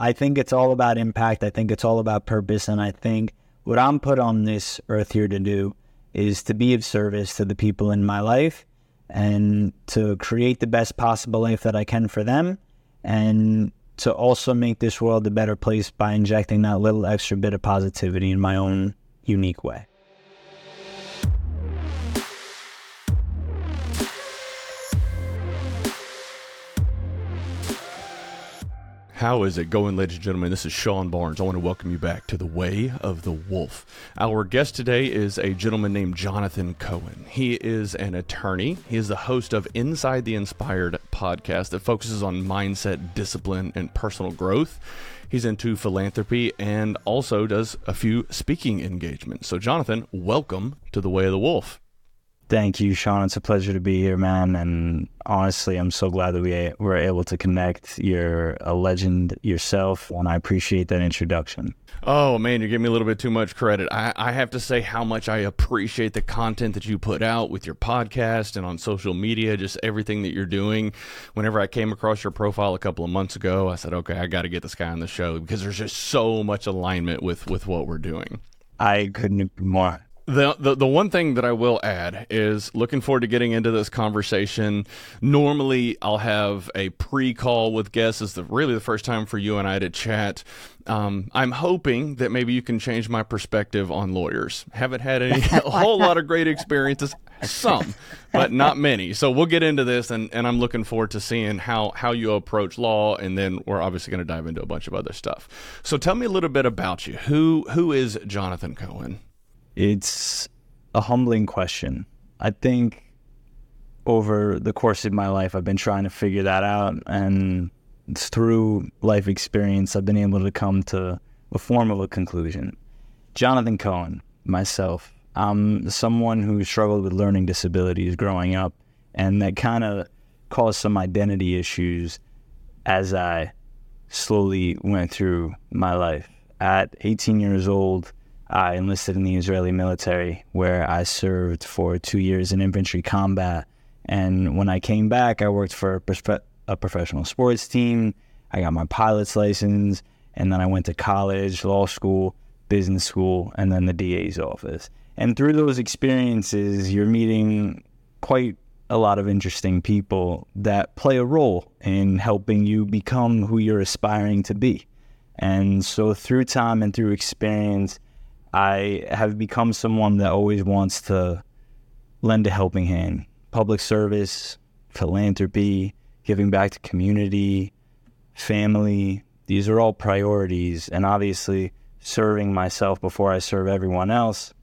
I think it's all about impact. I think it's all about purpose. And I think what I'm put on this earth here to do is to be of service to the people in my life and to create the best possible life that I can for them, and to also make this world a better place by injecting that little extra bit of positivity in my own unique way. How is it going, ladies and gentlemen? This is Sean Barnes. I want to welcome you back to The Way of the Wolf. Our guest today is a gentleman named Jonathan Cohen. He is an attorney. He is the host of Inside the Inspired podcast that focuses on mindset, discipline, and personal growth. He's into philanthropy and also does a few speaking engagements. So, Jonathan, welcome to The Way of the Wolf. Thank you, Sean. It's a pleasure to be here, man. And honestly, I'm so glad that we were able to connect. You're a legend yourself, and I appreciate that introduction. Oh, man, you're giving me a little bit too much credit. I have to say how much I appreciate the content that you put out with your podcast and on social media, just everything that you're doing. Whenever I came across your profile a couple of months ago, I said, okay, I got to get this guy on the show because there's just so much alignment with what we're doing. I couldn't agree more. The one thing that I will add is looking forward to getting into this conversation. Normally, I'll have a pre-call with guests. It's really the first time for you and I to chat. I'm hoping that maybe you can change my perspective on lawyers. Haven't had a whole lot of great experiences, some, but not many. So we'll get into this, and I'm looking forward to seeing how you approach law, and then we're obviously going to dive into a bunch of other stuff. So tell me a little bit about you. Who is Jonathan Cohen? It's a humbling question. I think over the course of my life, I've been trying to figure that out. And it's through life experience, I've been able to come to a form of a conclusion. Jonathan Cohen, myself, I'm someone who struggled with learning disabilities growing up. And that kind of caused some identity issues as I slowly went through my life. At 18 years old, I enlisted in the Israeli military, where I served for 2 years in infantry combat. And when I came back, I worked for a professional sports team. I got my pilot's license, and then I went to college, law school, business school, and then the DA's office. And through those experiences, you're meeting quite a lot of interesting people that play a role in helping you become who you're aspiring to be. And so through time and through experience, I have become someone that always wants to lend a helping hand. Public service, philanthropy, giving back to community, family, these are all priorities. And obviously, serving myself before I serve everyone else,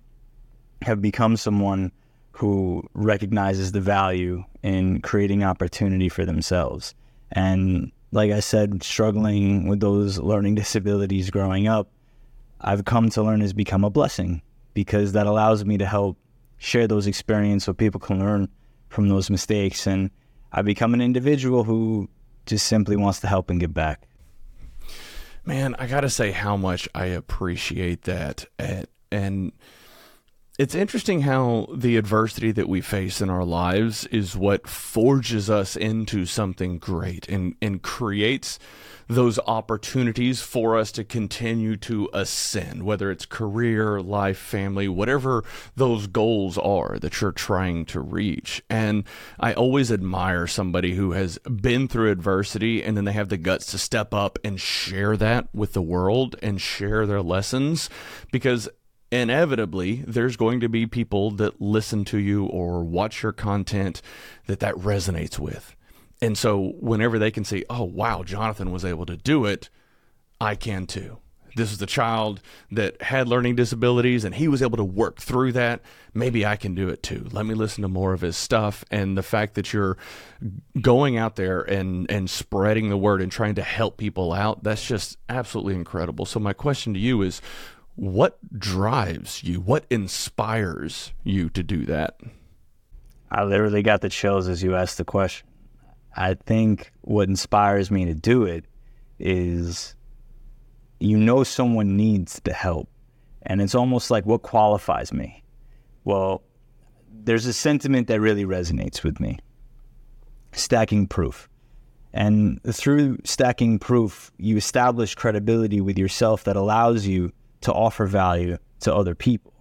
have become someone who recognizes the value in creating opportunity for themselves. And like I said, struggling with those learning disabilities growing up, I've come to learn has become a blessing, because that allows me to help share those experiences so people can learn from those mistakes. And I become an individual who just simply wants to help and give back. Man, I got to say how much I appreciate that. And it's interesting how the adversity that we face in our lives is what forges us into something great and creates those opportunities for us to continue to ascend, whether it's career, life, family, whatever those goals are that you're trying to reach. And I always admire somebody who has been through adversity and then they have the guts to step up and share that with the world and share their lessons, because inevitably, there's going to be people that listen to you or watch your content that resonates with. And so whenever they can see, oh, wow, Jonathan was able to do it, I can too. This is the child that had learning disabilities and he was able to work through that. Maybe I can do it too. Let me listen to more of his stuff. And the fact that you're going out there and spreading the word and trying to help people out, that's just absolutely incredible. So my question to you is, what drives you? What inspires you to do that? I literally got the chills as you asked the question. I think what inspires me to do it is, someone needs the help. And it's almost like, what qualifies me? Well, there's a sentiment that really resonates with me. Stacking proof. And through stacking proof, you establish credibility with yourself that allows you to offer value to other people.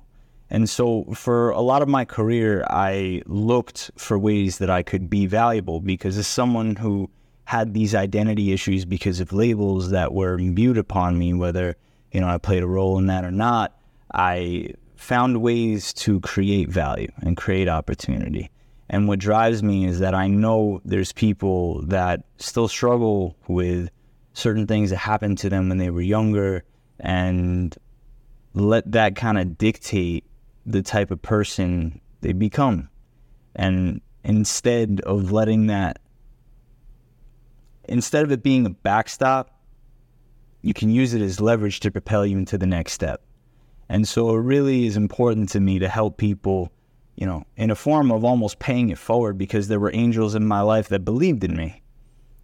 And so for a lot of my career, I looked for ways that I could be valuable, because as someone who had these identity issues because of labels that were imbued upon me, whether, you know, I played a role in that or not, I found ways to create value and create opportunity. And what drives me is that I know there's people that still struggle with certain things that happened to them when they were younger, and let that kind of dictate the type of person they become. And instead of letting that, instead of it being a backstop, you can use it as leverage to propel you into the next step. And so it really is important to me to help people, you know, in a form of almost paying it forward, because there were angels in my life that believed in me.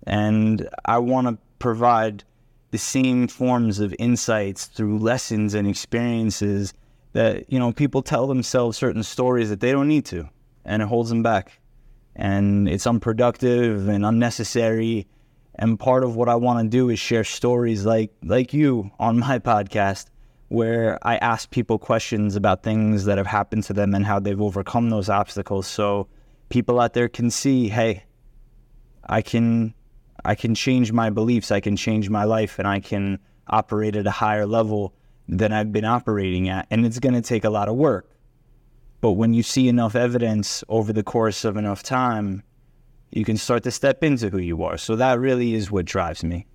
And I want to provide the same forms of insights through lessons and experiences that, you know, people tell themselves certain stories that they don't need to, and it holds them back. And it's unproductive and unnecessary. And part of what I want to do is share stories like you on my podcast, where I ask people questions about things that have happened to them and how they've overcome those obstacles, so people out there can see, hey, I can change my beliefs, I can change my life, and I can operate at a higher level than I've been operating at. And it's going to take a lot of work. But when you see enough evidence over the course of enough time, you can start to step into who you are. So that really is what drives me.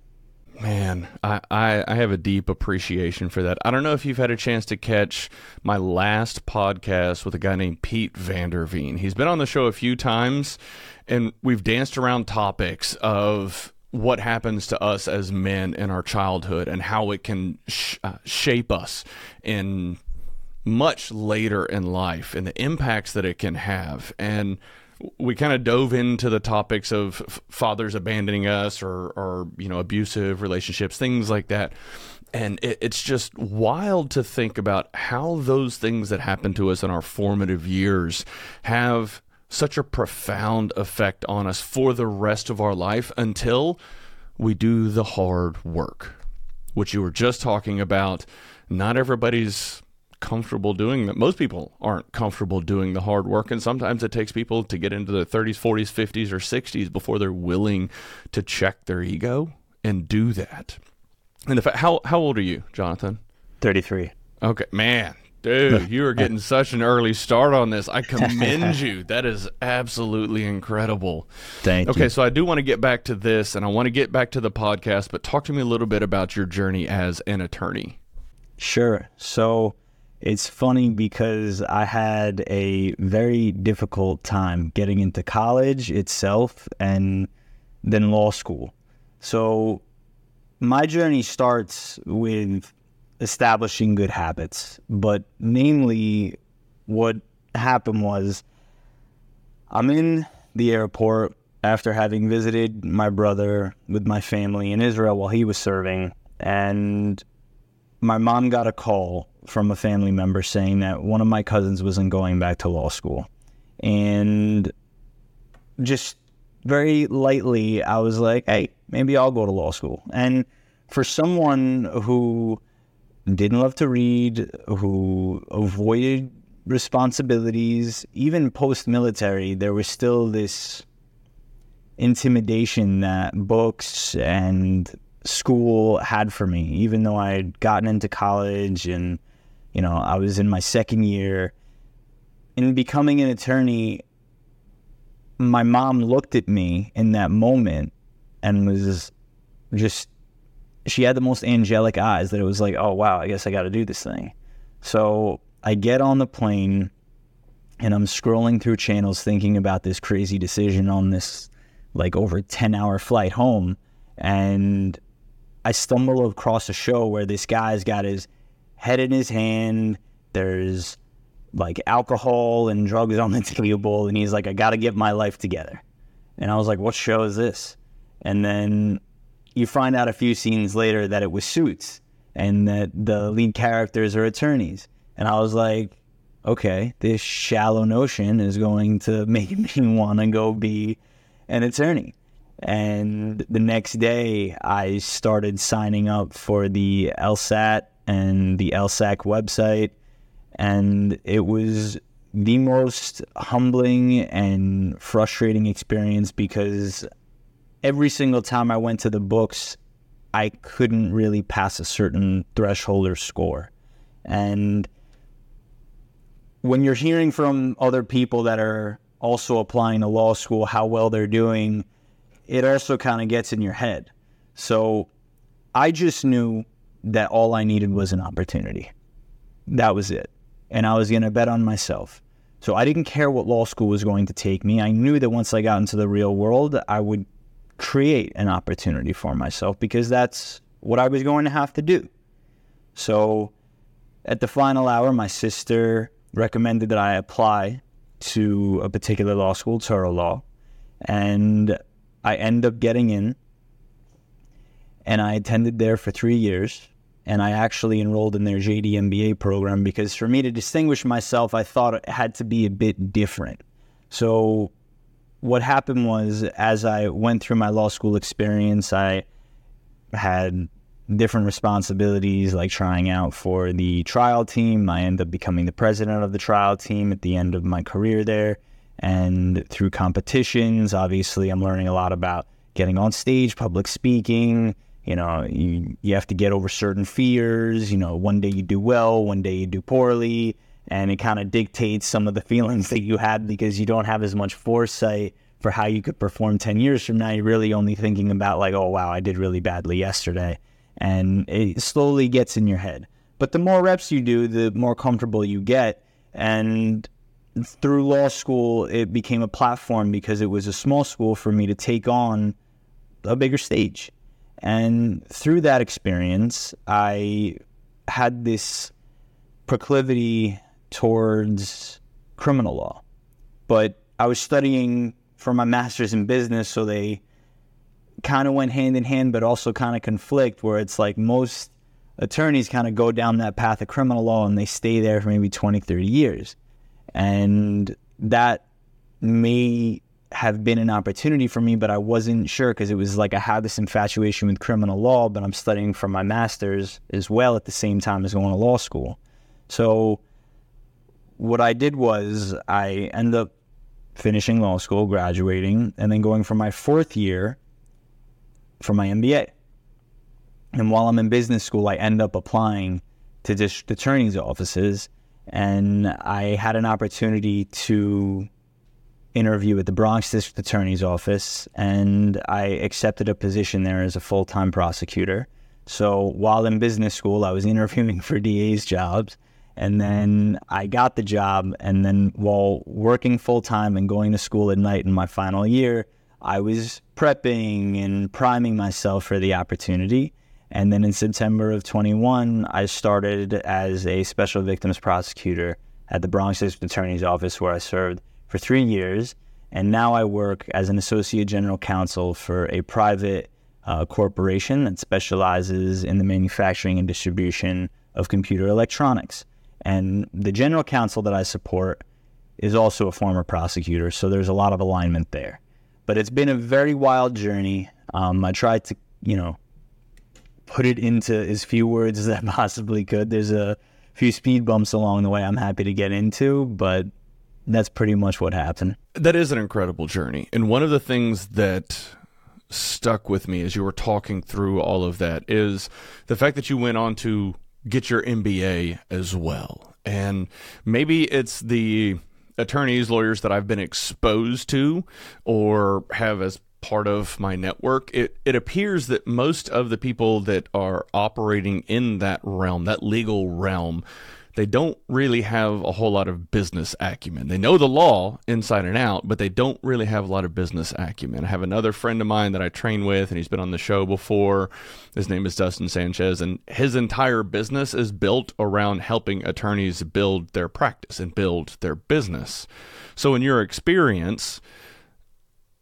Man, I have a deep appreciation for that. I don't know if you've had a chance to catch my last podcast with a guy named Pete Vanderveen. He's been on the show a few times, and we've danced around topics of what happens to us as men in our childhood and how it can shape us in much later in life, and the impacts that it can have. And we kind of dove into the topics of fathers abandoning us, or you know, abusive relationships, things like that. And it's just wild to think about how those things that happen to us in our formative years have such a profound effect on us for the rest of our life, until we do the hard work, which you were just talking about. Not everybody's comfortable doing that. Most people aren't comfortable doing the hard work, and sometimes it takes people to get into their 30s, 40s, 50s, or 60s before they're willing to check their ego and do that. And the fact, how old are you, Jonathan? 33. Okay, man, dude, you are getting such an early start on this. I commend you. That is absolutely incredible. Thank you. Okay, so I do want to get back to this, and I want to get back to the podcast, but talk to me a little bit about your journey as an attorney. Sure. So it's funny because I had a very difficult time getting into college itself and then law school. So my journey starts with establishing good habits, but namely what happened was I'm in the airport after having visited my brother with my family in Israel while he was serving, and my mom got a call from a family member saying that one of my cousins wasn't going back to law school. And just very lightly, I was like, hey, maybe I'll go to law school. And for someone who didn't love to read, who avoided responsibilities, even post-military, there was still this intimidation that books and school had for me, even though I had gotten into college and, you know, I was in my second year. In becoming an attorney, my mom looked at me in that moment and was just, she had the most angelic eyes that it was like, oh, wow, I guess I got to do this thing. So I get on the plane and I'm scrolling through channels thinking about this crazy decision on this like over 10-hour flight home. And I stumble across a show where this guy's got his head in his hand. There's like alcohol and drugs on the table. And he's like, I got to get my life together. And I was like, what show is this? And then you find out a few scenes later that it was Suits and that the lead characters are attorneys. And I was like, okay, this shallow notion is going to make me want to go be an attorney. And the next day, I started signing up for the LSAT and the LSAC website. And it was the most humbling and frustrating experience because every single time I went to the books, I couldn't really pass a certain threshold or score. And when you're hearing from other people that are also applying to law school how well they're doing, it also kind of gets in your head. So I just knew that all I needed was an opportunity. That was it. And I was going to bet on myself. So I didn't care what law school was going to take me. I knew that once I got into the real world, I would create an opportunity for myself because that's what I was going to have to do. So at the final hour, my sister recommended that I apply to a particular law school, Touro Law, and I ended up getting in, and I attended there for 3 years, and I actually enrolled in their JD MBA program because for me to distinguish myself, I thought it had to be a bit different. So what happened was, as I went through my law school experience, I had different responsibilities, like trying out for the trial team. I ended up becoming the president of the trial team at the end of my career there. And through competitions, obviously, I'm learning a lot about getting on stage, public speaking. You know, you have to get over certain fears. You know, one day you do well, one day you do poorly. And it kind of dictates some of the feelings that you had because you don't have as much foresight for how you could perform 10 years from now. You're really only thinking about like, oh, wow, I did really badly yesterday. And it slowly gets in your head. But the more reps you do, the more comfortable you get. And through law school, it became a platform because it was a small school for me to take on a bigger stage. And through that experience, I had this proclivity towards criminal law. But I was studying for my master's in business, so they kind of went hand in hand, but also kind of conflict, where it's like most attorneys kind of go down that path of criminal law and they stay there for maybe 20, 30 years. And that may have been an opportunity for me, but I wasn't sure because it was like I had this infatuation with criminal law, but I'm studying for my master's as well at the same time as going to law school. So what I did was I ended up finishing law school, graduating, and then going for my fourth year for my MBA. And while I'm in business school, I end up applying to district attorney's offices. And I had an opportunity to interview at the Bronx District Attorney's Office, and I accepted a position there as a full-time prosecutor. So while in business school, I was interviewing for DA's jobs, and then I got the job. And then while working full-time and going to school at night in my final year, I was prepping and priming myself for the opportunity. And then in September of 21, I started as a special victims prosecutor at the Bronx District Attorney's Office, where I served for 3 years. And now I work as an associate general counsel for a private corporation that specializes in the manufacturing and distribution of computer electronics. And the general counsel that I support is also a former prosecutor, so there's a lot of alignment there. But it's been a very wild journey. I tried to, put it into as few words as I possibly could. There's a few speed bumps along the way I'm happy to get into, but that's pretty much what happened. That is an incredible journey. And one of the things that stuck with me as you were talking through all of that is the fact that you went on to get your MBA as well. And maybe it's the attorneys, lawyers that I've been exposed to or have as part of my network, it appears that most of the people that are operating in that realm, that legal realm, they don't really have a whole lot of business acumen. They know the law inside and out, but they don't really have a lot of business acumen. I have another friend of mine that I train with, and he's been on the show before. His name is Dustin Sanchez, and his entire business is built around helping attorneys build their practice and build their business. So in your experience,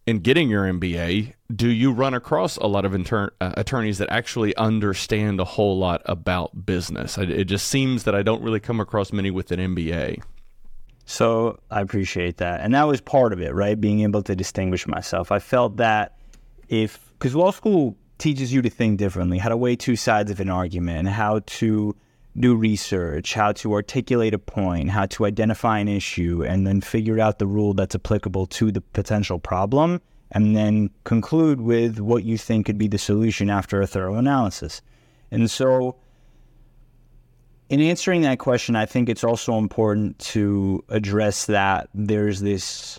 in getting your MBA, do you run across a lot of attorneys that actually understand a whole lot about business? It just seems that I don't really come across many with an MBA. So I appreciate that. And that was part of it, right? Being able to distinguish myself. I felt that because law school teaches you to think differently, how to weigh two sides of an argument, how to do research, how to articulate a point, how to identify an issue, and then figure out the rule that's applicable to the potential problem, and then conclude with what you think could be the solution after a thorough analysis. And so in answering that question, I think it's also important to address that there's this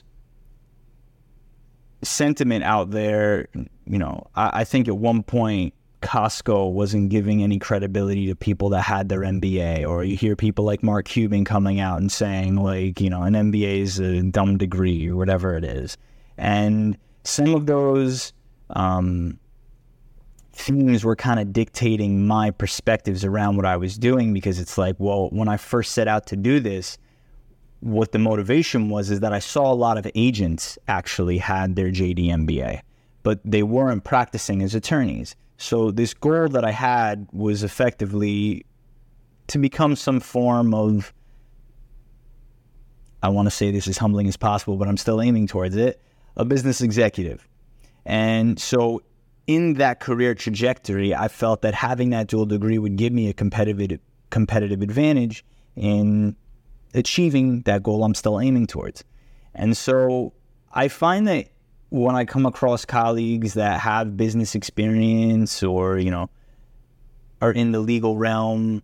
sentiment out there. You know, I think at one point Costco wasn't giving any credibility to people that had their MBA, or you hear people like Mark Cuban coming out and saying, like, you know, an MBA is a dumb degree or whatever it is. And some of those things were kind of dictating my perspectives around what I was doing, because it's like, well, when I first set out to do this, what the motivation was is that I saw a lot of agents actually had their JD MBA, but they weren't practicing as attorneys. So this goal that I had was effectively to become some form of, I want to say this as humbling as possible, but I'm still aiming towards it, a business executive. And so in that career trajectory, I felt that having that dual degree would give me a competitive advantage in achieving that goal I'm still aiming towards. And so I find that when I come across colleagues that have business experience or, you know, are in the legal realm,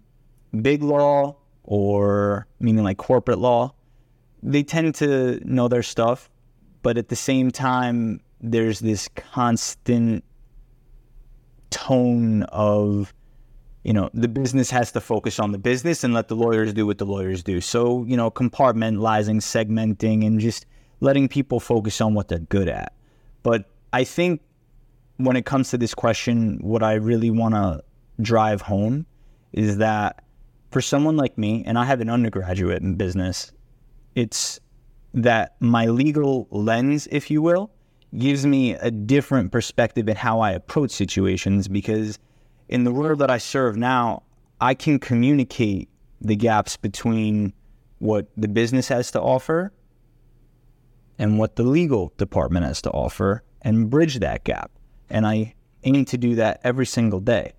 big law or meaning like corporate law, they tend to know their stuff. But at the same time, there's this constant tone of, you know, the business has to focus on the business and let the lawyers do what the lawyers do. So, you know, compartmentalizing, segmenting, and just letting people focus on what they're good at. But I think when it comes to this question, what I really want to drive home is that for someone like me, and I have an undergraduate in business, it's that my legal lens, if you will, gives me a different perspective in how I approach situations, because in the world that I serve now, I can communicate the gaps between what the business has to offer and what the legal department has to offer and bridge that gap. And I aim to do that every single day.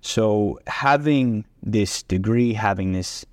So having this degree, having this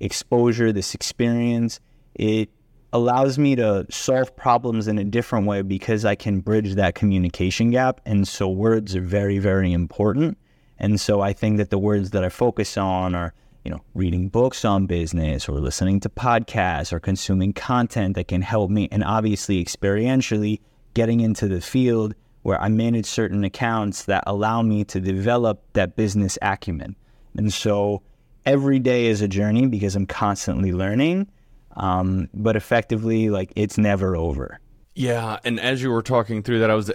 exposure, this experience, it allows me to solve problems in a different way because I can bridge that communication gap. And so words are very, very important. And so I think that the words that I focus on are, you know, reading books on business or listening to podcasts or consuming content that can help me. And obviously experientially getting into the field where I manage certain accounts that allow me to develop that business acumen. And so every day is a journey because I'm constantly learning. But effectively, like, it's never over. Yeah. And as you were talking through that, I was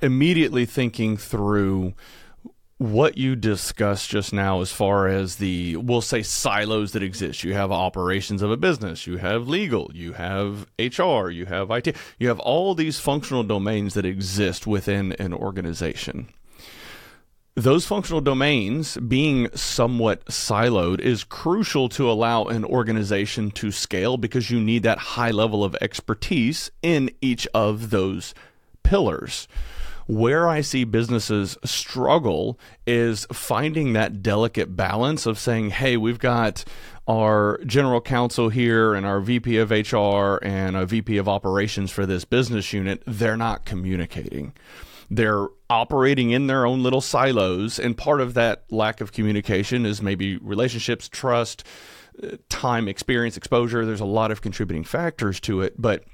immediately thinking through what you discussed just now as far as the, we'll say, silos that exist. You have operations of a business, you have legal, you have HR, you have IT, you have all these functional domains that exist within an organization. Those functional domains being somewhat siloed is crucial to allow an organization to scale, because you need that high level of expertise in each of those pillars. Where I see businesses struggle is finding that delicate balance of saying, hey, we've got our general counsel here and our VP of HR and a VP of operations for this business unit. They're not communicating. They're operating in their own little silos. And part of that lack of communication is maybe relationships, trust, time, experience, exposure. There's a lot of contributing factors to it. But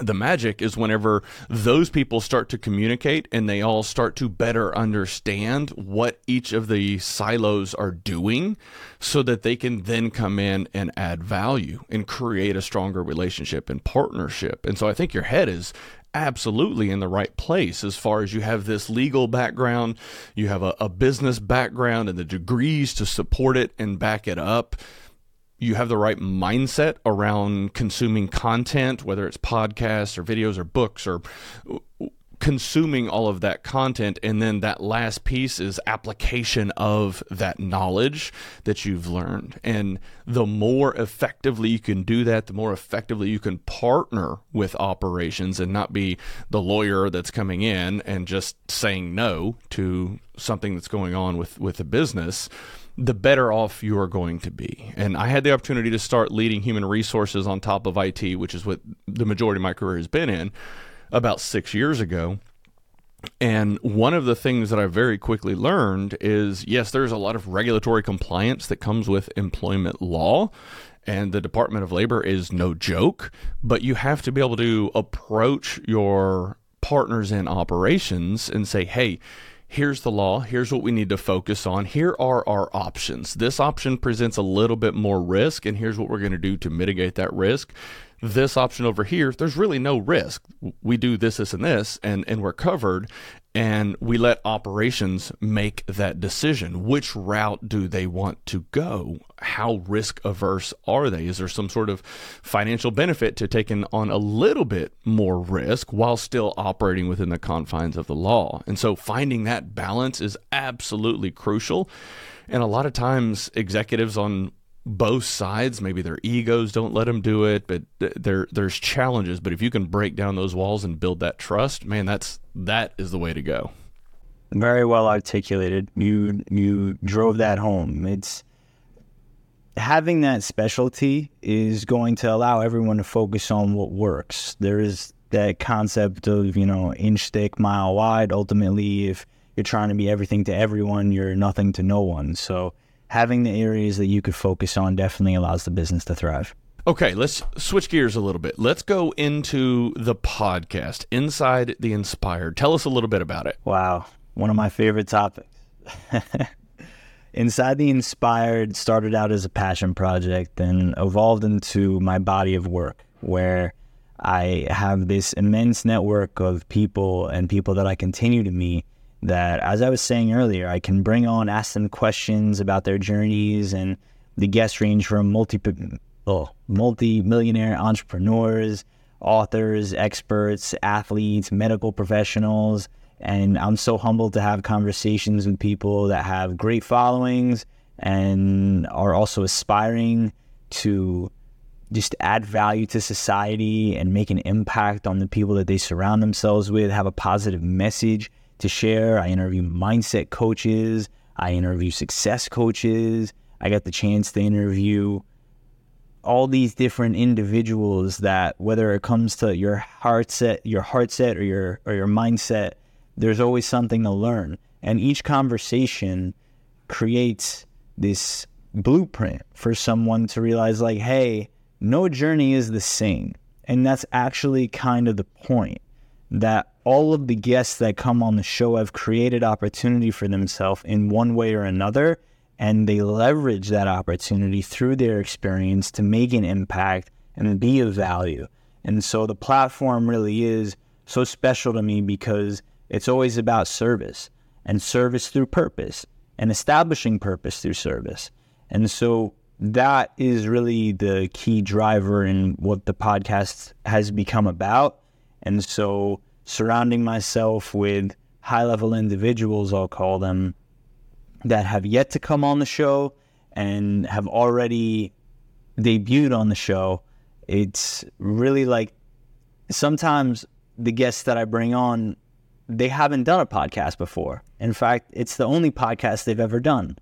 the magic is whenever those people start to communicate and they all start to better understand what each of the silos are doing, so that they can then come in and add value and create a stronger relationship and partnership. And so I think your head is absolutely in the right place as far as you have this legal background, you have a business background and the degrees to support it and back it up. You have the right mindset around consuming content, whether it's podcasts or videos or books or consuming all of that content. And then that last piece is application of that knowledge that you've learned. And the more effectively you can do that, the more effectively you can partner with operations and not be the lawyer that's coming in and just saying no to something that's going on with the business, the better off you are going to be. And I had the opportunity to start leading human resources on top of IT, which is what the majority of my career has been in, about 6 years ago. And one of the things that I very quickly learned is, yes, there's a lot of regulatory compliance that comes with employment law, and the Department of Labor is no joke, but you have to be able to approach your partners in operations and say, hey, here's the law, here's what we need to focus on, here are our options. This option presents a little bit more risk, and here's what we're going to do to mitigate that risk. This option over here, there's really no risk. We do this, this, and this, and we're covered, and we let operations make that decision. Which route do they want to go? How risk averse are they? Is there some sort of financial benefit to taking on a little bit more risk while still operating within the confines of the law? And so finding that balance is absolutely crucial. And a lot of times executives on both sides, maybe their egos don't let them do it, but there's challenges. But if you can break down those walls and build that trust, man, that is the way to go. Very well articulated. You drove that home. It's having that specialty is going to allow everyone to focus on what works. There is that concept of, inch thick, mile wide. Ultimately, if you're trying to be everything to everyone, you're nothing to no one. So having the areas that you could focus on definitely allows the business to thrive. Okay, let's switch gears a little bit. Let's go into the podcast, Inside the Inspired. Tell us a little bit about it. Wow, one of my favorite topics. Inside the Inspired started out as a passion project and evolved into my body of work, where I have this immense network of people and people that I continue to meet that, as I was saying earlier, I can bring on, ask them questions about their journeys, and the guests range from multi-millionaire entrepreneurs, authors, experts, athletes, medical professionals, and I'm so humbled to have conversations with people that have great followings and are also aspiring to just add value to society and make an impact on the people that they surround themselves with, have a positive message to share. I interview mindset coaches. I interview success coaches. I got the chance to interview all these different individuals that, whether it comes to your heart set or your mindset, there's always something to learn. And each conversation creates this blueprint for someone to realize, like, hey, no journey is the same. And that's actually kind of the point, that all of the guests that come on the show have created opportunity for themselves in one way or another, and they leverage that opportunity through their experience to make an impact and be of value. And so the platform really is so special to me because it's always about service, and service through purpose, and establishing purpose through service. And so that is really the key driver in what the podcast has become about. And so surrounding myself with high-level individuals, I'll call them, that have yet to come on the show and have already debuted on the show, it's really like sometimes the guests that I bring on, they haven't done a podcast before. In fact, it's the only podcast they've ever done.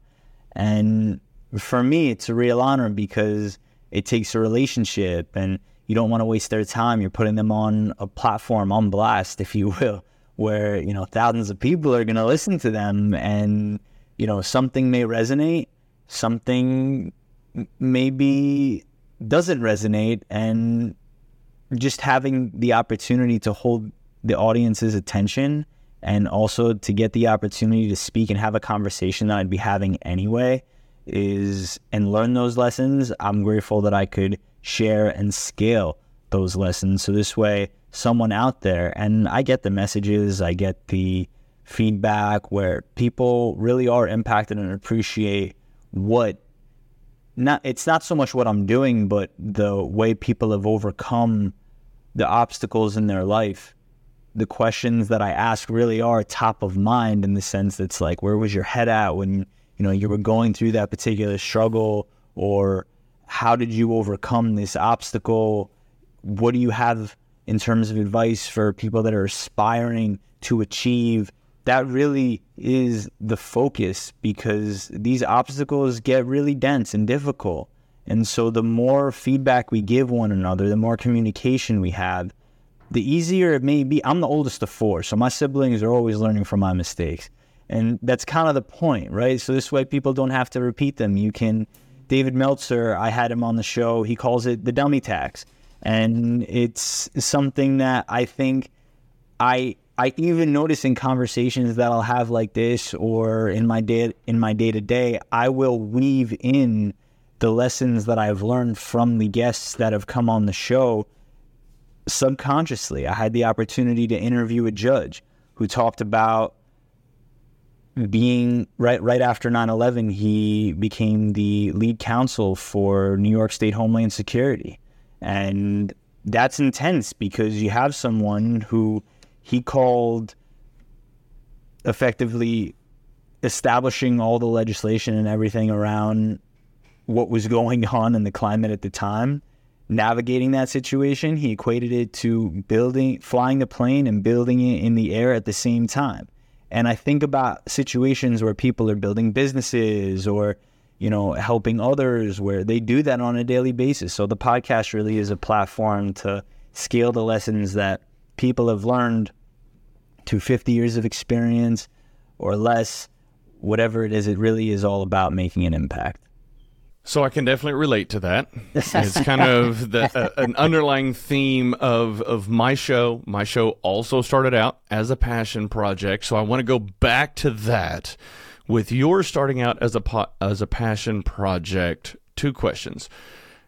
And for me, it's a real honor because it takes a relationship, and you don't want to waste their time. You're putting them on a platform, on blast, if you will, where, thousands of people are going to listen to them, and, something may resonate, something maybe doesn't resonate, and just having the opportunity to hold the audience's attention and also to get the opportunity to speak and have a conversation that I'd be having anyway and learn those lessons. I'm grateful that I could share and scale those lessons. So this way, someone out there, and I get the messages, I get the feedback where people really are impacted and appreciate it's not so much what I'm doing, but the way people have overcome the obstacles in their life the questions that I ask really are top of mind, in the sense that's like, where was your head at when, you know, you were going through that particular struggle, or how did you overcome this obstacle? What do you have in terms of advice for people that are aspiring to achieve? That really is the focus, because these obstacles get really dense and difficult. And so the more feedback we give one another, the more communication we have, the easier it may be. I'm the oldest of four, so my siblings are always learning from my mistakes. And that's kind of the point, right? So this way people don't have to repeat them. You can, David Meltzer, I had him on the show, he calls it the dummy tax. And it's something that I think I even notice in conversations that I'll have like this, or in my day to day, I will weave in the lessons that I've learned from the guests that have come on the show subconsciously. I had the opportunity to interview a judge who talked about being right after 9/11, he became the lead counsel for New York State Homeland Security. And that's intense, because you have someone who he called effectively establishing all the legislation and everything around what was going on in the climate at the time, navigating that situation. He equated it to flying the plane and building it in the air at the same time. And I think about situations where people are building businesses or, you know, helping others, where they do that on a daily basis. So the podcast really is a platform to scale the lessons that people have learned to 50 years of experience or less, whatever it is. It really is all about making an impact. So I can definitely relate to that. It's kind of an underlying theme of my show. My show also started out as a passion project, so I want to go back to that. With your starting out as a passion project, two questions.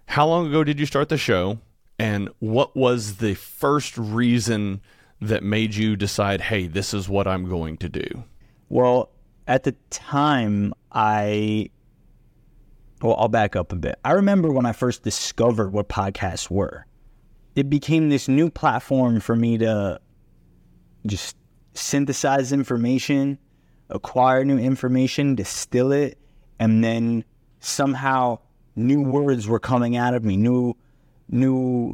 How long ago did you start the show? And what was the first reason that made you decide, hey, this is what I'm going to do? Well, at the time, I'll back up a bit. I remember when I first discovered what podcasts were. It became this new platform for me to just synthesize information, acquire new information, distill it, and then somehow new words were coming out of me, a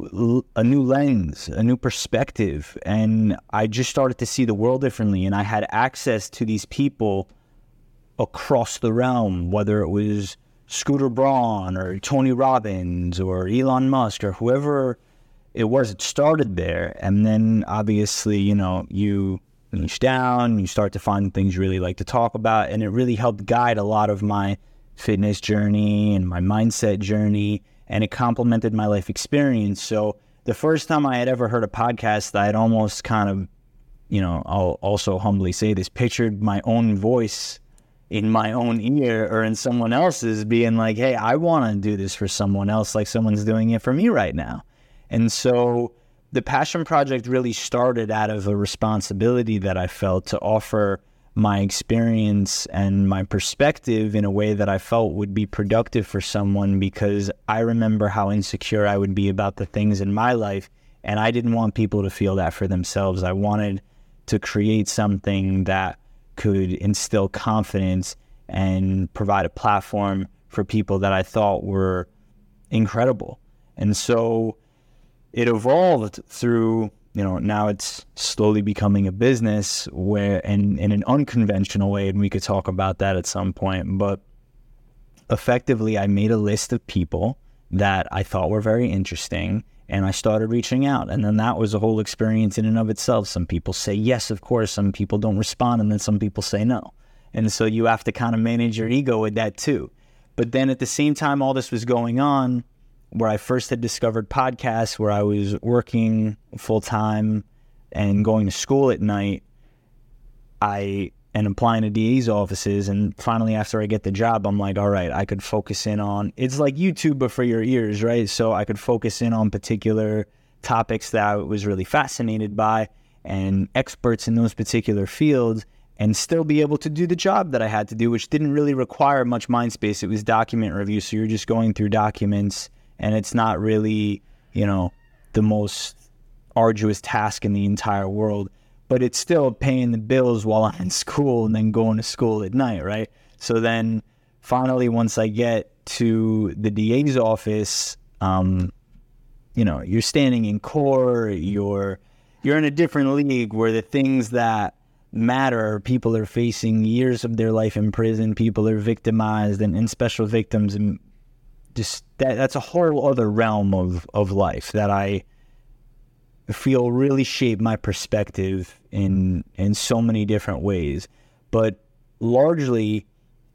new lens, a new perspective. And I just started to see the world differently, and I had access to these people across the realm, whether it was Scooter Braun or Tony Robbins or Elon Musk or whoever it was. It started there, and then obviously, you know, you niche down, you start to find things you really like to talk about, and it really helped guide a lot of my fitness journey and my mindset journey, and it complemented my life experience. So the first time I had ever heard a podcast, I had almost kind of, you know, I'll also humbly say this, pictured my own voice in my own ear or in someone else's, being like, hey, I want to do this for someone else, like someone's doing it for me right now. And so the passion project really started out of a responsibility that I felt to offer my experience and my perspective in a way that I felt would be productive for someone, because I remember how insecure I would be about the things in my life, and I didn't want people to feel that for themselves. I wanted to create something that could instill confidence and provide a platform for people that I thought were incredible. And so it evolved through, you know, now it's slowly becoming a business where, and in an unconventional way, and we could talk about that at some point, but effectively I made a list of people that I thought were very interesting, and I started reaching out. And then that was a whole experience in and of itself. Some people say yes, of course, some people don't respond, and then some people say no. And so you have to kind of manage your ego with that too. But then at the same time, all this was going on, where I first had discovered podcasts, where I was working full time and going to school at night, and applying to DA's offices. And finally, after I get the job, I'm like, all right, I could focus in on, it's like YouTube, but for your ears, right? So I could focus in on particular topics that I was really fascinated by and experts in those particular fields, and still be able to do the job that I had to do, which didn't really require much mind space. It was document review. So you're just going through documents, and it's not really, you know, the most arduous task in the entire world. but it's still paying the bills while I'm in school and then going to school at night, right? So then finally, once I get to the DA's office, you know, you're standing in court, you're in a different league where the things that matter, people are facing years of their life in prison, people are victimized and special victims, and just that's a whole other realm of life that I feel really shaped my perspective in so many different ways. But largely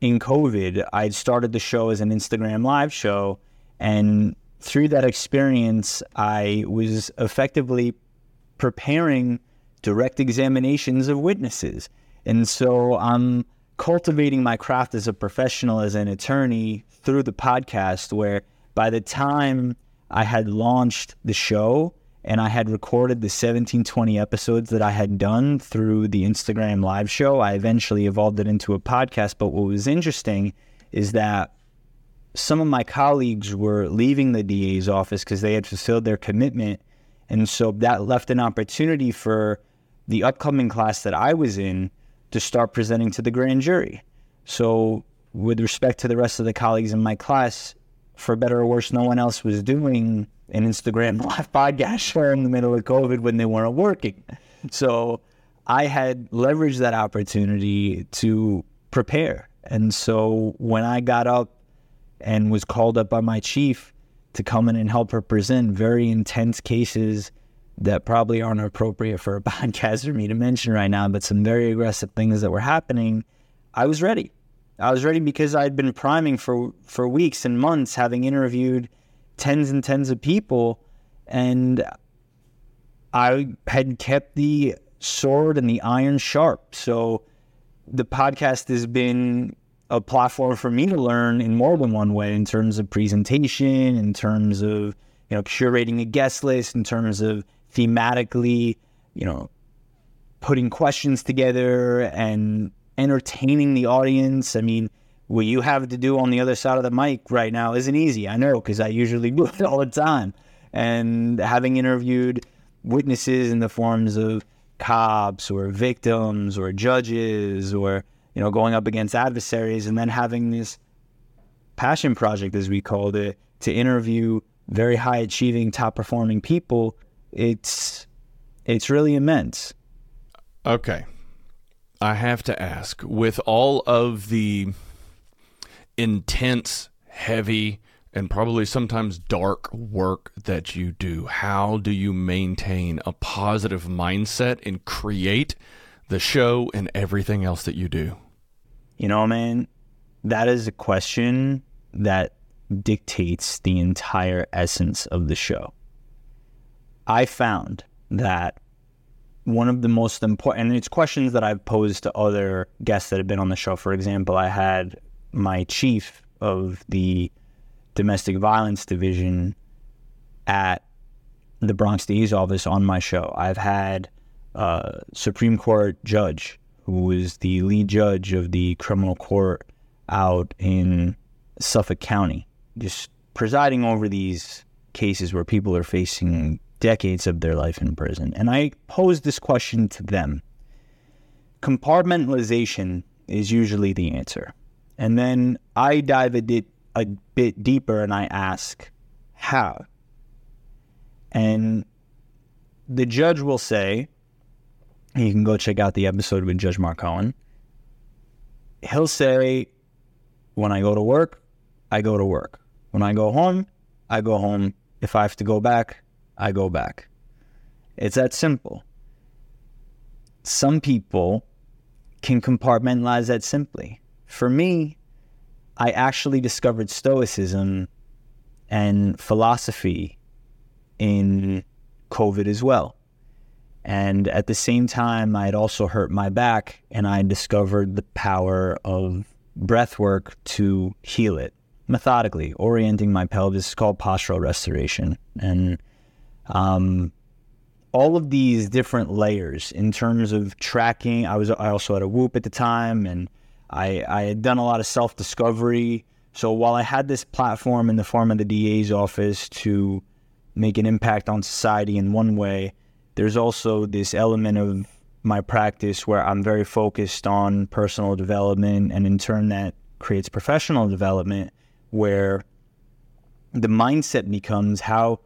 in COVID, I'd started the show as an Instagram live show, and through that experience, I was effectively preparing direct examinations of witnesses. And so I'm cultivating my craft as a professional, as an attorney, through the podcast, where by the time I had launched the show and I had recorded the 17-20 episodes that I had done through the Instagram live show, I eventually evolved it into a podcast. But what was interesting is that some of my colleagues were leaving the DA's office because they had fulfilled their commitment. And so that left an opportunity for the upcoming class that I was in to start presenting to the grand jury. So with respect to the rest of the colleagues in my class, for better or worse, no one else was doing an Instagram live podcast show in the middle of COVID when they weren't working. So I had leveraged that opportunity to prepare. And so when I got up and was called up by my chief to come in and help her present very intense cases that probably aren't appropriate for a podcast for me to mention right now, but some very aggressive things that were happening, I was ready. I was ready because I'd been priming for weeks and months, having interviewed tens and tens of people, and I had kept the sword and the iron sharp. So the podcast has been a platform for me to learn in more than one way, in terms of presentation, in terms of, you know, curating a guest list, in terms of thematically, you know, putting questions together and entertaining the audience. I mean, what you have to do on the other side of the mic right now isn't easy. I know, because I usually do it all the time. And having interviewed witnesses in the forms of cops or victims or judges, or, you know, going up against adversaries, and then having this passion project, as we called it, to interview very high achieving, top performing people, it's really immense. Okay. I have to ask, with all of the intense, heavy, and probably sometimes dark work that you do, how do you maintain a positive mindset and create the show and everything else that you do? You know, man, that is a question that dictates the entire essence of the show. I found that one of the most important, and it's questions that I've posed to other guests that have been on the show. For example, I had my chief of the domestic violence division at the Bronx DA's office on my show. I've had Supreme Court judge who was the lead judge of the criminal court out in Suffolk County, just presiding over these cases where people are facing decades of their life in prison. And I posed this question to them. Compartmentalization is usually the answer. And then I dive a bit deeper and I ask, how? And the judge will say, you can go check out the episode with Judge Mark Cohen. He'll say, when I go to work, I go to work. When I go home, I go home. If I have to go back, I go back. It's that simple. Some people can compartmentalize that simply. For me, I actually discovered Stoicism and philosophy in COVID as well. And at the same time, I had also hurt my back, and I discovered the power of breath work to heal it methodically, orienting my pelvis. It's called postural restoration. And all of these different layers in terms of tracking. I also had a Whoop at the time, and I had done a lot of self-discovery. So while I had this platform in the form of the DA's office to make an impact on society in one way, there's also this element of my practice where I'm very focused on personal development, and in turn that creates professional development, where the mindset becomes how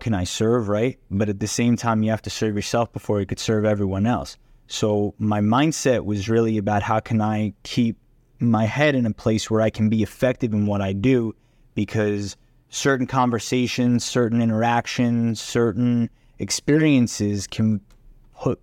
can I serve, right? But at the same time, you have to serve yourself before you could serve everyone else. So my mindset was really about how can I keep my head in a place where I can be effective in what I do, because certain conversations, certain interactions, certain experiences can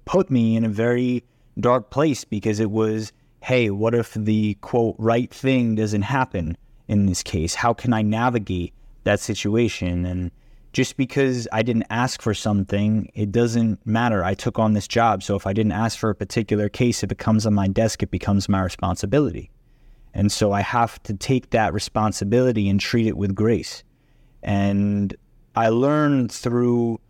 put me in a very dark place, because it was, hey, what if the quote right thing doesn't happen in this case? How can I navigate that situation? And just because I didn't ask for something, it doesn't matter. I took on this job. So if I didn't ask for a particular case, if it comes on my desk, it becomes my responsibility. And so I have to take that responsibility and treat it with grace. And I learned through,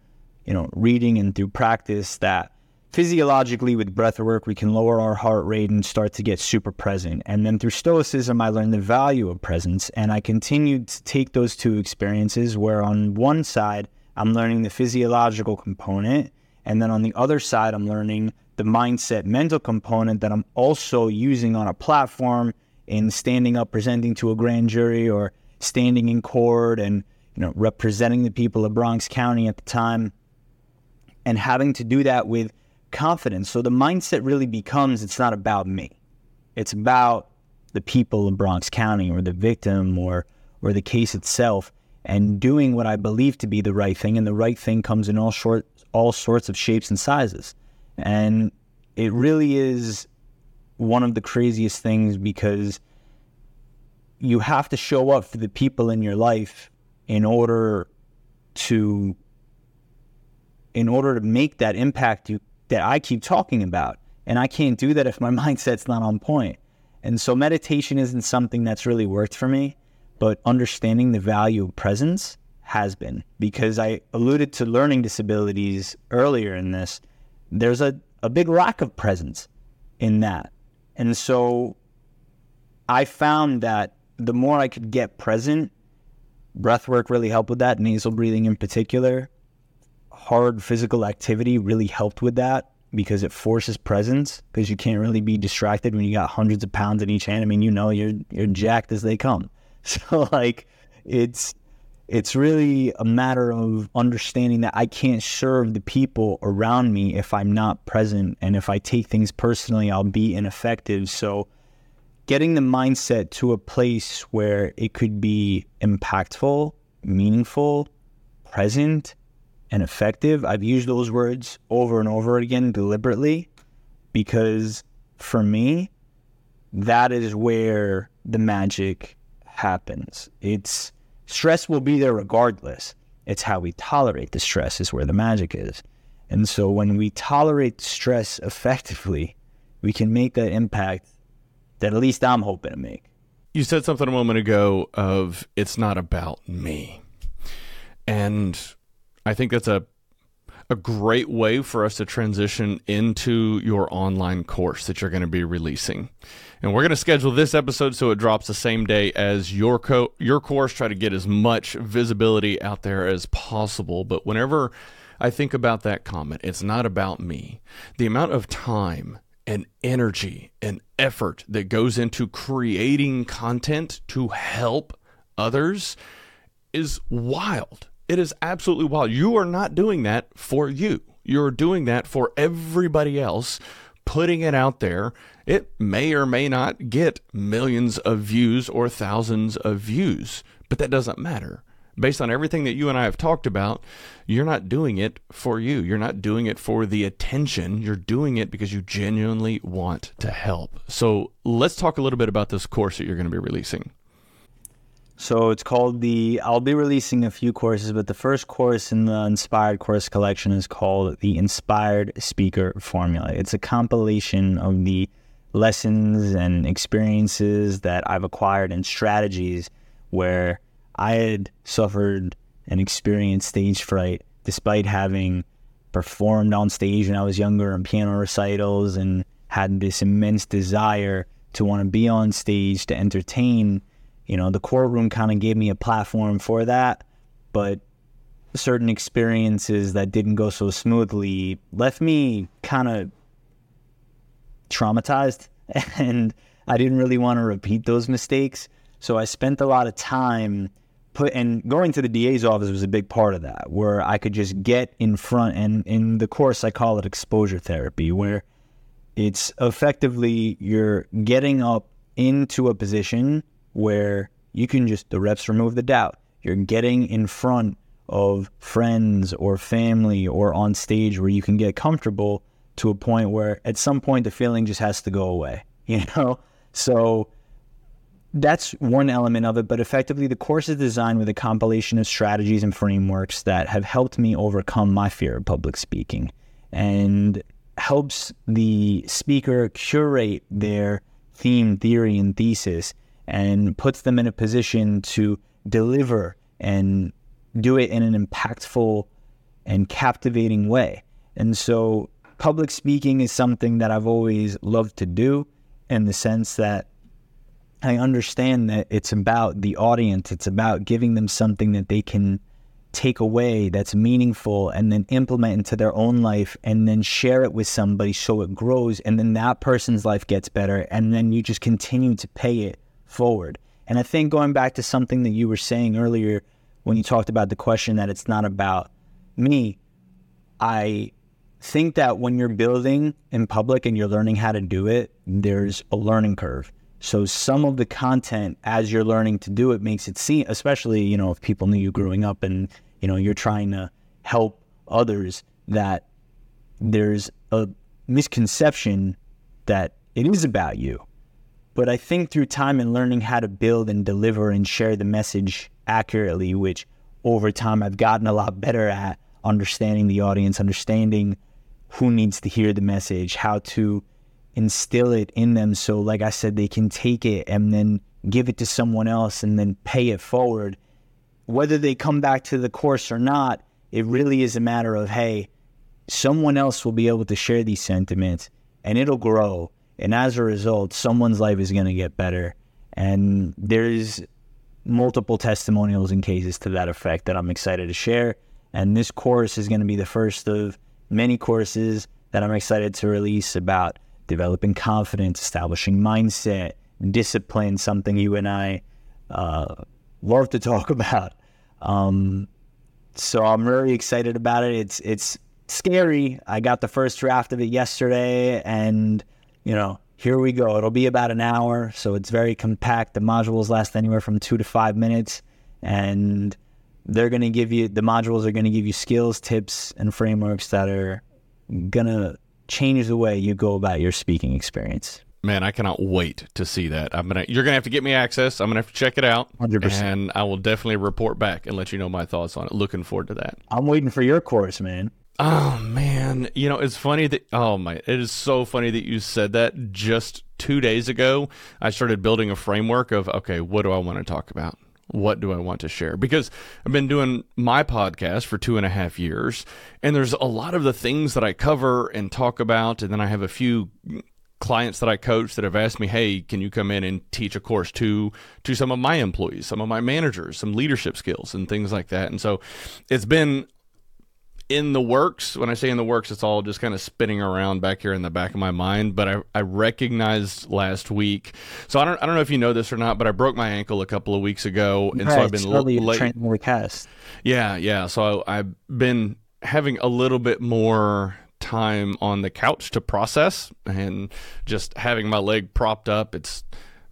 reading and through practice that physiologically with breath work, we can lower our heart rate and start to get super present. And then through stoicism, I learned the value of presence. And I continued to take those two experiences, where on one side, I'm learning the physiological component. And then on the other side, I'm learning the mindset, mental component that I'm also using on a platform in standing up, presenting to a grand jury, or standing in court and, representing the people of Bronx County at the time, and having to do that with confidence. So the mindset really becomes, it's not about me. It's about the people in Bronx County, or the victim, or the case itself, and doing what I believe to be the right thing. And the right thing comes in all sorts of shapes and sizes. And it really is one of the craziest things, because you have to show up for the people in your life in order to make that impact that I keep talking about. And I can't do that if my mindset's not on point. And so meditation isn't something that's really worked for me, but understanding the value of presence has been. Because I alluded to learning disabilities earlier in this, there's a big lack of presence in that. And so I found that the more I could get present, breath work really helped with that, nasal breathing in particular. Hard physical activity really helped with that, because it forces presence, because you can't really be distracted when you got hundreds of pounds in each hand. I mean, you're jacked as they come. So it's really a matter of understanding that I can't serve the people around me if I'm not present. And if I take things personally, I'll be ineffective. So getting the mindset to a place where it could be impactful, meaningful, present, and effective. I've used those words over and over again deliberately, because for me, that is where the magic happens. It's stress will be there regardless. It's how we tolerate the stress is where the magic is. And so when we tolerate stress effectively, we can make that impact that at least I'm hoping to make. You said something a moment ago of, it's not about me. And I think that's a great way for us to transition into your online course that you're going to be releasing. And we're going to schedule this episode so it drops the same day as your course, try to get as much visibility out there as possible. But whenever I think about that comment, it's not about me, the amount of time and energy and effort that goes into creating content to help others is wild. It is absolutely wild. You are not doing that for you. You're doing that for everybody else, putting it out there. It may or may not get millions of views or thousands of views, but that doesn't matter. Based on everything that you and I have talked about, you're not doing it for you. You're not doing it for the attention. You're doing it because you genuinely want to help. So let's talk a little bit about this course that you're going to be releasing. So it's called I'll be releasing a few courses, but the first course in the Inspired Course Collection is called The Inspired Speaker Formula. It's a compilation of the lessons and experiences that I've acquired and strategies where I had suffered and experienced stage fright despite having performed on stage when I was younger in piano recitals, and had this immense desire to want to be on stage, to entertain. The courtroom kind of gave me a platform for that, but certain experiences that didn't go so smoothly left me kind of traumatized, and I didn't really want to repeat those mistakes. So I spent a lot of time and going to the DA's office was a big part of that, where I could just get in front, and in the course I call it exposure therapy, where it's effectively you're getting up into a position where you can just, the reps remove the doubt. You're getting in front of friends or family or on stage where you can get comfortable to a point where at some point the feeling just has to go away, you know? So that's one element of it, but effectively the course is designed with a compilation of strategies and frameworks that have helped me overcome my fear of public speaking and helps the speaker curate their theme, theory, and thesis, and puts them in a position to deliver and do it in an impactful and captivating way. And so public speaking is something that I've always loved to do, in the sense that I understand that it's about the audience. It's about giving them something that they can take away that's meaningful and then implement into their own life and then share it with somebody so it grows, and then that person's life gets better, and then you just continue to pay it forward. And I think going back to something that you were saying earlier when you talked about the question that it's not about me, I think that when you're building in public and you're learning how to do it, there's a learning curve. So some of the content as you're learning to do it makes it seem, especially, you know, if people knew you growing up and, you know, you're trying to help others, that there's a misconception that it is about you. But I think through time and learning how to build and deliver and share the message accurately, which over time I've gotten a lot better at, understanding the audience, understanding who needs to hear the message, how to instill it in them. So like I said, they can take it and then give it to someone else and then pay it forward. Whether they come back to the course or not, it really is a matter of, hey, someone else will be able to share these sentiments and it'll grow. And as a result, someone's life is going to get better. And there's multiple testimonials and cases to that effect that I'm excited to share. And this course is going to be the first of many courses that I'm excited to release about developing confidence, establishing mindset, discipline, something you and I love to talk about. So I'm really excited about it. It's scary. I got the first draft of it yesterday, and you know, here we go. It'll be about an hour, so it's very compact. The modules last anywhere from 2 to 5 minutes, and they're going to give you, the modules are going to give you skills, tips, and frameworks that are going to change the way you go about your speaking experience. Man, I cannot wait to see that. You're going to have to get me access. I'm going to have to check it out. 100%. And I will definitely report back and let you know my thoughts on it. Looking forward to that. I'm waiting for your course, man. Oh, man. You know, it's funny that, it is so funny that you said that. Just 2 days ago, I started building a framework of, okay, what do I want to talk about? What do I want to share? Because I've been doing my podcast for 2.5 years, and there's a lot of the things that I cover and talk about, and then I have a few clients that I coach that have asked me, hey, can you come in and teach a course to some of my employees, some of my managers, some leadership skills and things like that. And so it's been in the works. When I say in the works, it's all just kind of spinning around back here in the back of my mind. But I recognized last week, so I don't know if you know this or not, but I broke my ankle a couple of weeks ago, and right, so I've been late. Yeah. So I've been having a little bit more time on the couch to process, and just having my leg propped up. It's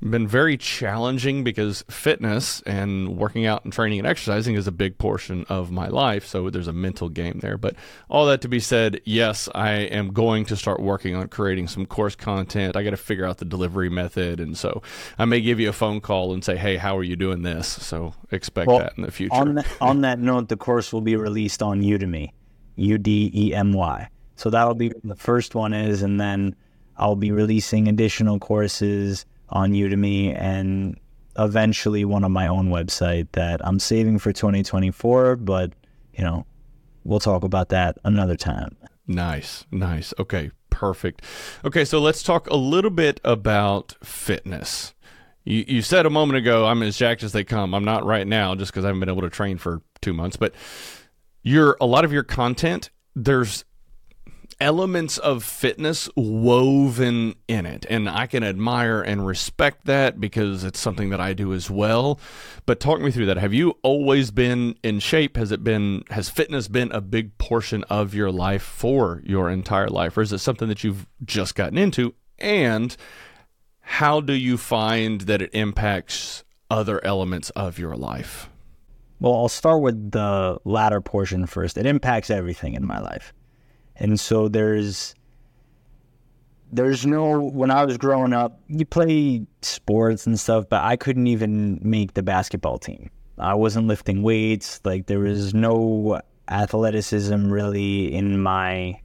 been very challenging because fitness and working out and training and exercising is a big portion of my life. So there's a mental game there. But all that to be said, yes, I am going to start working on creating some course content. I got to figure out the delivery method. And so I may give you a phone call and say, hey, how are you doing this? So expect that in the future. On that note, the course will be released on Udemy, U-D-E-M-Y. So that'll be the first one is, and then I'll be releasing additional courses on Udemy, and eventually one on my own website that I'm saving for 2024, but, you know, we'll talk about that another time. Nice. Okay, perfect. Okay, so let's talk a little bit about fitness. You said a moment ago, I'm as jacked as they come. I'm not right now just because I haven't been able to train for 2 months, but a lot of your content, there's elements of fitness woven in it. And I can admire and respect that because it's something that I do as well. But talk me through that. Have you always been in shape? Has fitness been a big portion of your life for your entire life? Or is it something that you've just gotten into? And how do you find that it impacts other elements of your life? Well, I'll start with the latter portion first. It impacts everything in my life. And so there's no, when I was growing up, you play sports and stuff, but I couldn't even make the basketball team. I wasn't lifting weights. Like, there was no athleticism really in my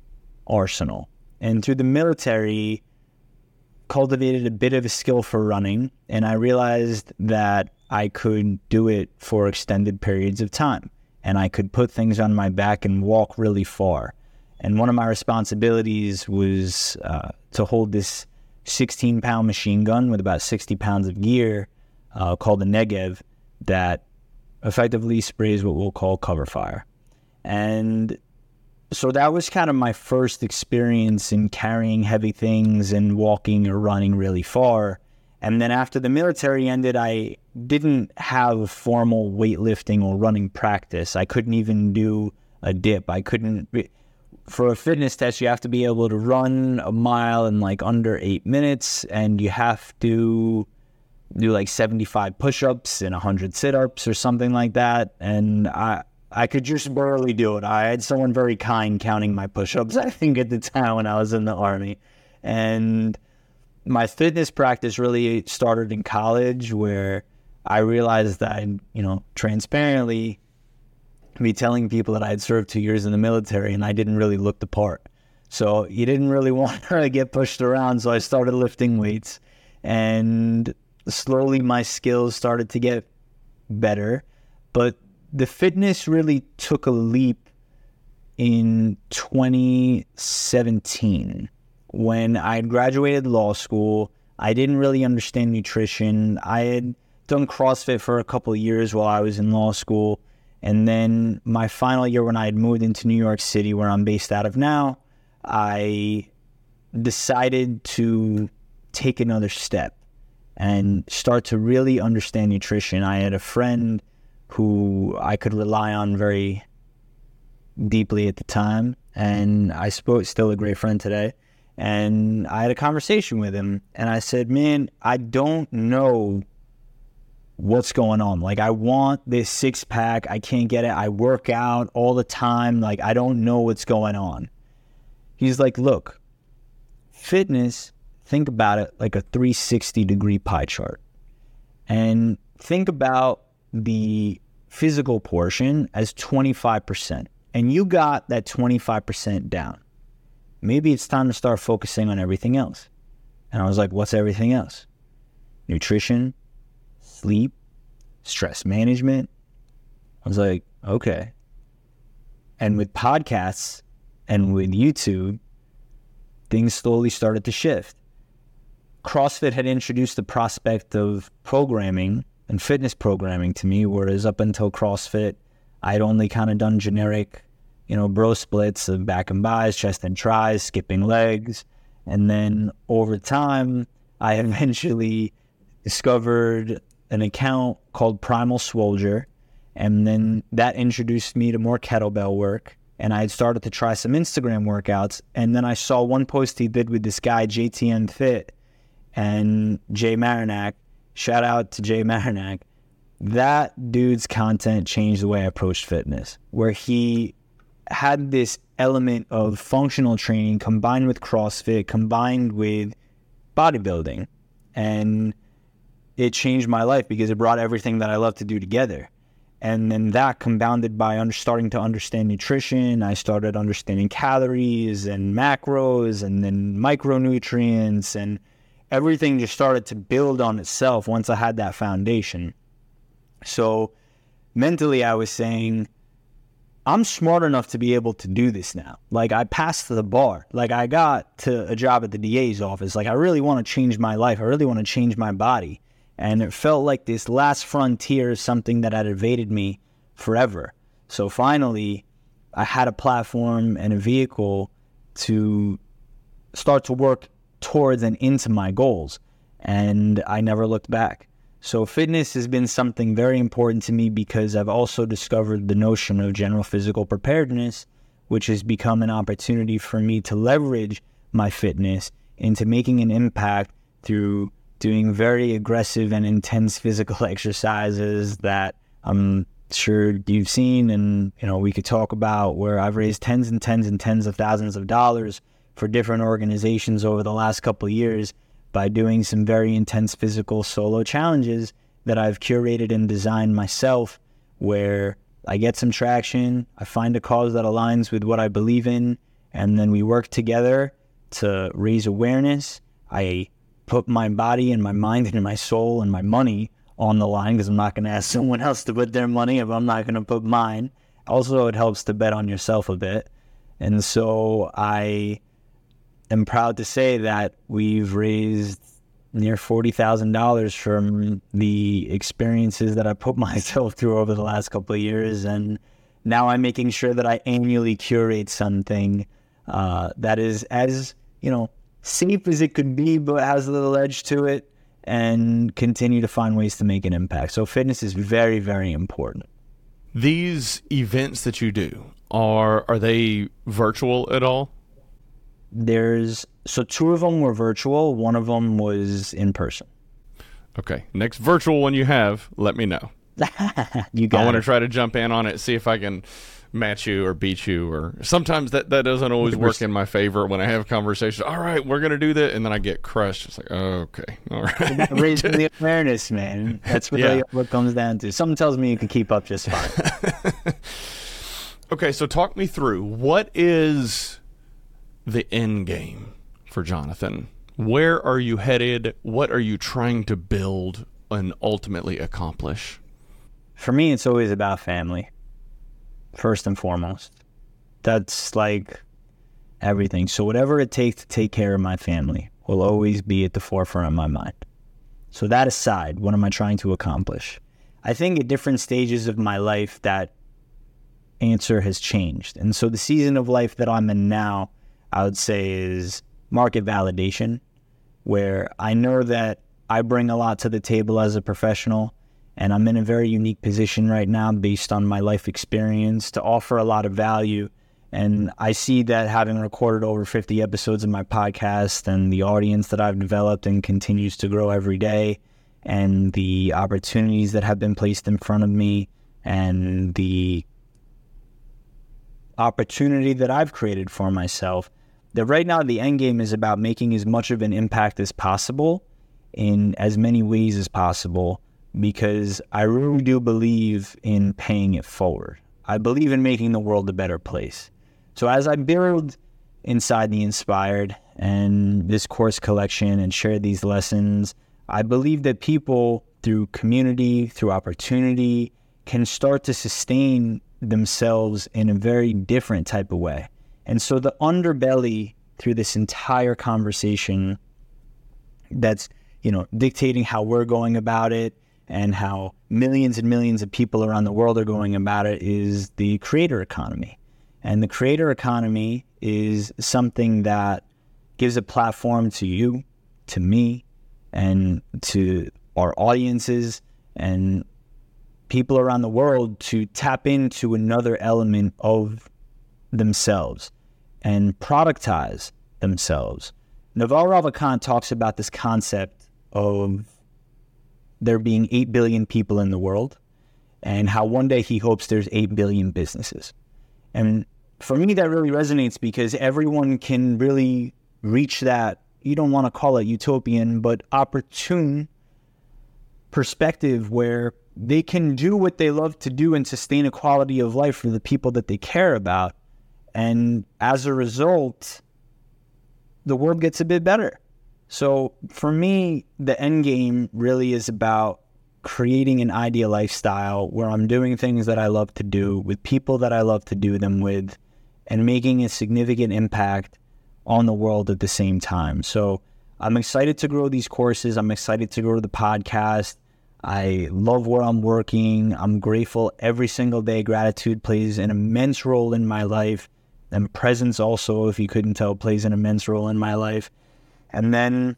arsenal. And through the military, cultivated a bit of a skill for running, and I realized that I could do it for extended periods of time, and I could put things on my back and walk really far. And one of my responsibilities was to hold this 16-pound machine gun with about 60 pounds of gear called the Negev that effectively sprays what we'll call cover fire. And so that was kind of my first experience in carrying heavy things and walking or running really far. And then after the military ended, I didn't have formal weightlifting or running practice. I couldn't even do a dip. For a fitness test, you have to be able to run a mile in like under 8 minutes, and you have to do like 75 push-ups and 100 sit-ups or something like that. And I could just barely do it. I had someone very kind counting my push-ups, I think, at the time when I was in the Army. And my fitness practice really started in college, where I realized that I'd, transparently be telling people that I had served 2 years in the military and I didn't really look the part. So you didn't really want her to get pushed around, so I started lifting weights. And slowly my skills started to get better. But the fitness really took a leap in 2017 when I had graduated law school. I didn't really understand nutrition. I had done CrossFit for a couple of years while I was in law school. And then my final year, when I had moved into New York City, where I'm based out of now, I decided to take another step and start to really understand nutrition. I had a friend who I could rely on very deeply at the time, and I spoke, still a great friend today, and I had a conversation with him, and I said, man, I don't know what's going on. Like, I want this six-pack, I can't get it, I work out all the time, like, I don't know what's going on. He's like, look, fitness, think about it like a 360-degree pie chart, and think about the physical portion as 25%, and you got that 25% down. Maybe it's time to start focusing on everything else. And I was like, what's everything else? Nutrition, sleep, stress management. I was like, okay. And with podcasts and with YouTube, things slowly started to shift. CrossFit had introduced the prospect of programming and fitness programming to me, whereas up until CrossFit, I'd only kind of done generic, bro splits of back and buys, chest and tries, skipping legs. And then over time, I eventually discovered an account called Primal Soldier, and then that introduced me to more kettlebell work. And I had started to try some Instagram workouts, and then I saw one post he did with this guy, JTN Fit, and Jay Marinac. Shout out to Jay Marinac. That dude's content changed the way I approached fitness, where he had this element of functional training combined with CrossFit, combined with bodybuilding. And it changed my life because it brought everything that I love to do together. And then that compounded by starting to understand nutrition. I started understanding calories and macros and then micronutrients, and everything just started to build on itself once I had that foundation. So mentally, I was saying, I'm smart enough to be able to do this now. Like, I passed the bar. Like, I got to a job at the DA's office. Like, I really want to change my life. I really want to change my body. And it felt like this last frontier is something that had evaded me forever. So finally, I had a platform and a vehicle to start to work towards and into my goals, and I never looked back. So fitness has been something very important to me because I've also discovered the notion of general physical preparedness, which has become an opportunity for me to leverage my fitness into making an impact through doing very aggressive and intense physical exercises that I'm sure you've seen, and you know we could talk about, where I've raised tens and tens and tens of thousands of dollars for different organizations over the last couple of years by doing some very intense physical solo challenges that I've curated and designed myself, where I get some traction, I find a cause that aligns with what I believe in, and then we work together to raise awareness. I put my body and my mind and my soul and my money on the line because I'm not going to ask someone else to put their money if I'm not going to put mine. Also, it helps to bet on yourself a bit. And so I am proud to say that we've raised near $40,000 from the experiences that I put myself through over the last couple of years. And now I'm making sure that I annually curate something that is as, you know, safe as it could be, but has a little edge to it, and continue to find ways to make an impact. So fitness is very, very important. These events that you do, are they virtual at all? So two of them were virtual. One of them was in person. Okay. Next virtual one you have, let me know. I want to try to jump in on it, see if I can match you or beat you. Or sometimes that doesn't always work in my favor when I have conversations. All right, we're going to do that. And then I get crushed. It's like, okay. All right. Raising the awareness, man. That's what it comes down to. Something tells me you can keep up just fine. Okay. So talk me through, what is the end game for Jonathan? Where are you headed? What are you trying to build and ultimately accomplish? For me, it's always about family, first and foremost. That's like everything. So whatever it takes to take care of my family will always be at the forefront of my mind. So that aside, what am I trying to accomplish? I think at different stages of my life, that answer has changed. And so the season of life that I'm in now, I would say, is market validation, where I know that I bring a lot to the table as a professional, and I'm in a very unique position right now based on my life experience to offer a lot of value. And I see that, having recorded over 50 episodes of my podcast and the audience that I've developed and continues to grow every day, and the opportunities that have been placed in front of me, and the opportunity that I've created for myself, that right now the end game is about making as much of an impact as possible in as many ways as possible, because I really do believe in paying it forward. I believe in making the world a better place. So as I build Inside the Inspired and this course collection and share these lessons, I believe that people, through community, through opportunity, can start to sustain themselves in a very different type of way. And so the underbelly through this entire conversation that's, you know, dictating how we're going about it and how millions and millions of people around the world are going about it is the creator economy. And the creator economy is something that gives a platform to you, to me, and to our audiences and people around the world to tap into another element of themselves and productize themselves. Naval Ravikant talks about this concept of there being 8 billion people in the world, and how one day he hopes there's 8 billion businesses. And for me, that really resonates, because everyone can really reach that, you don't want to call it utopian, but opportune perspective where they can do what they love to do and sustain a quality of life for the people that they care about. And as a result, the world gets a bit better. So for me, the end game really is about creating an ideal lifestyle where I'm doing things that I love to do with people that I love to do them with, and making a significant impact on the world at the same time. So I'm excited to grow these courses. I'm excited to grow the podcast. I love where I'm working. I'm grateful every single day. Gratitude plays an immense role in my life. And presence also, if you couldn't tell, plays an immense role in my life. And then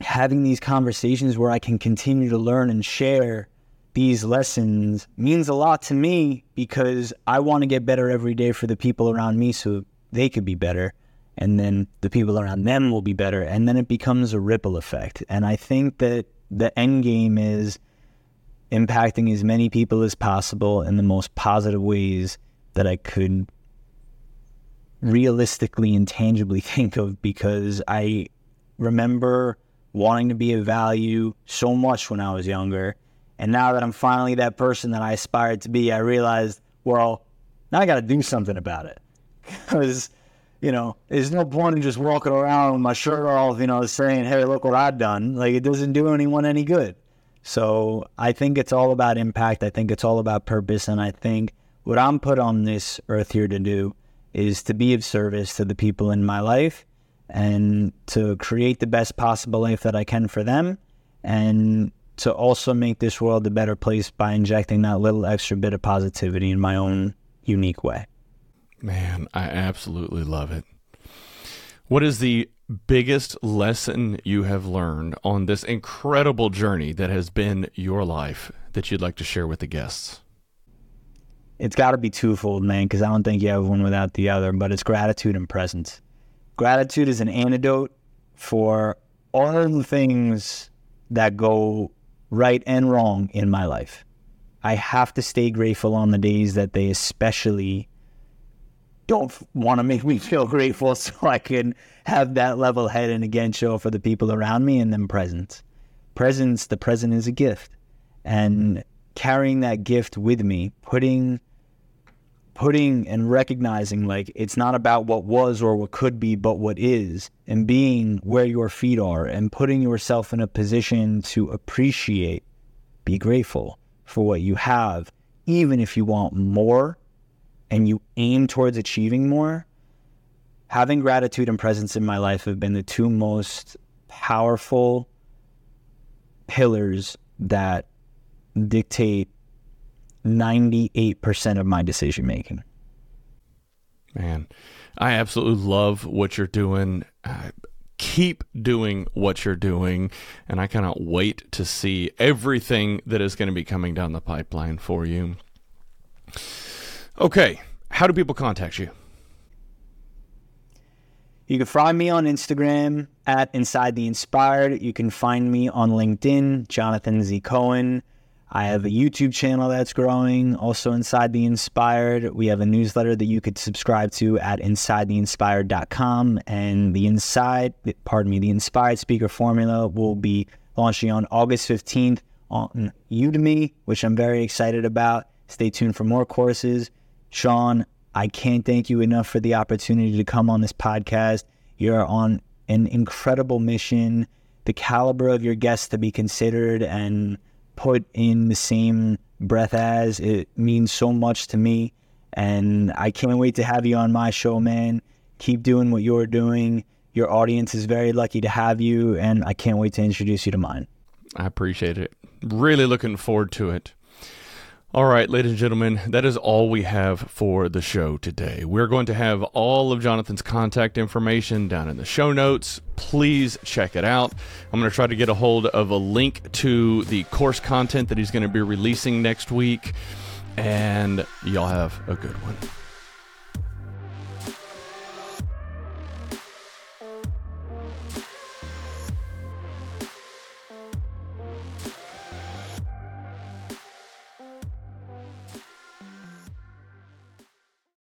having these conversations where I can continue to learn and share these lessons means a lot to me, because I want to get better every day for the people around me so they could be better. And then the people around them will be better. And then it becomes a ripple effect. And I think that the end game is impacting as many people as possible in the most positive ways that I could realistically and tangibly think of, because I remember wanting to be of value so much when I was younger. And now that I'm finally that person that I aspired to be, I realized, well, now I got to do something about it. Because, you know, there's no point in just walking around with my shirt off, you know, saying, hey, look what I've done. Like, it doesn't do anyone any good. So I think it's all about impact. I think it's all about purpose. And I think what I'm put on this earth here to do is to be of service to the people in my life and to create the best possible life that I can for them, and to also make this world a better place by injecting that little extra bit of positivity in my own unique way. Man, I absolutely love it. What is the biggest lesson you have learned on this incredible journey that has been your life that you'd like to share with the guests? It's got to be twofold, man, because I don't think you have one without the other, but it's gratitude and presence. Gratitude is an antidote for all the things that go right and wrong in my life. I have to stay grateful on the days that they especially don't want to make me feel grateful, so I can have that level head and again show for the people around me. And then presence. The present is a gift. And carrying that gift with me, putting and recognizing, like, it's not about what was or what could be, but what is, and being where your feet are and putting yourself in a position to appreciate, be grateful for what you have, even if you want more and you aim towards achieving more. Having gratitude and presence in my life have been the two most powerful pillars that dictate 98% of my decision making. Man, I absolutely love what you're doing. Keep doing what you're doing, and I cannot wait to see everything that is going to be coming down the pipeline for you. Okay, how do people contact you? You can find me on Instagram at Inside the Inspired. You can find me on LinkedIn, Jonathan Z. Cohen. I have a YouTube channel that's growing, also Inside the Inspired. We have a newsletter that you could subscribe to at InsideTheInspired.com. And the Inspired Speaker Formula will be launching on August 15th on Udemy, which I'm very excited about. Stay tuned for more courses. Sean, I can't thank you enough for the opportunity to come on this podcast. You're on an incredible mission. The caliber of your guests to be considered and put in the same breath as, it means so much to me, and I can't wait to have you on my show, man. Keep doing what you're doing. Your audience is very lucky to have you, and I can't wait to introduce you to mine. I appreciate it. Really looking forward to it. All right, ladies and gentlemen, that is all we have for the show today. We're going to have all of Jonathan's contact information down in the show notes. Please check it out. I'm going to try to get a hold of a link to the course content that he's going to be releasing next week, and y'all have a good one.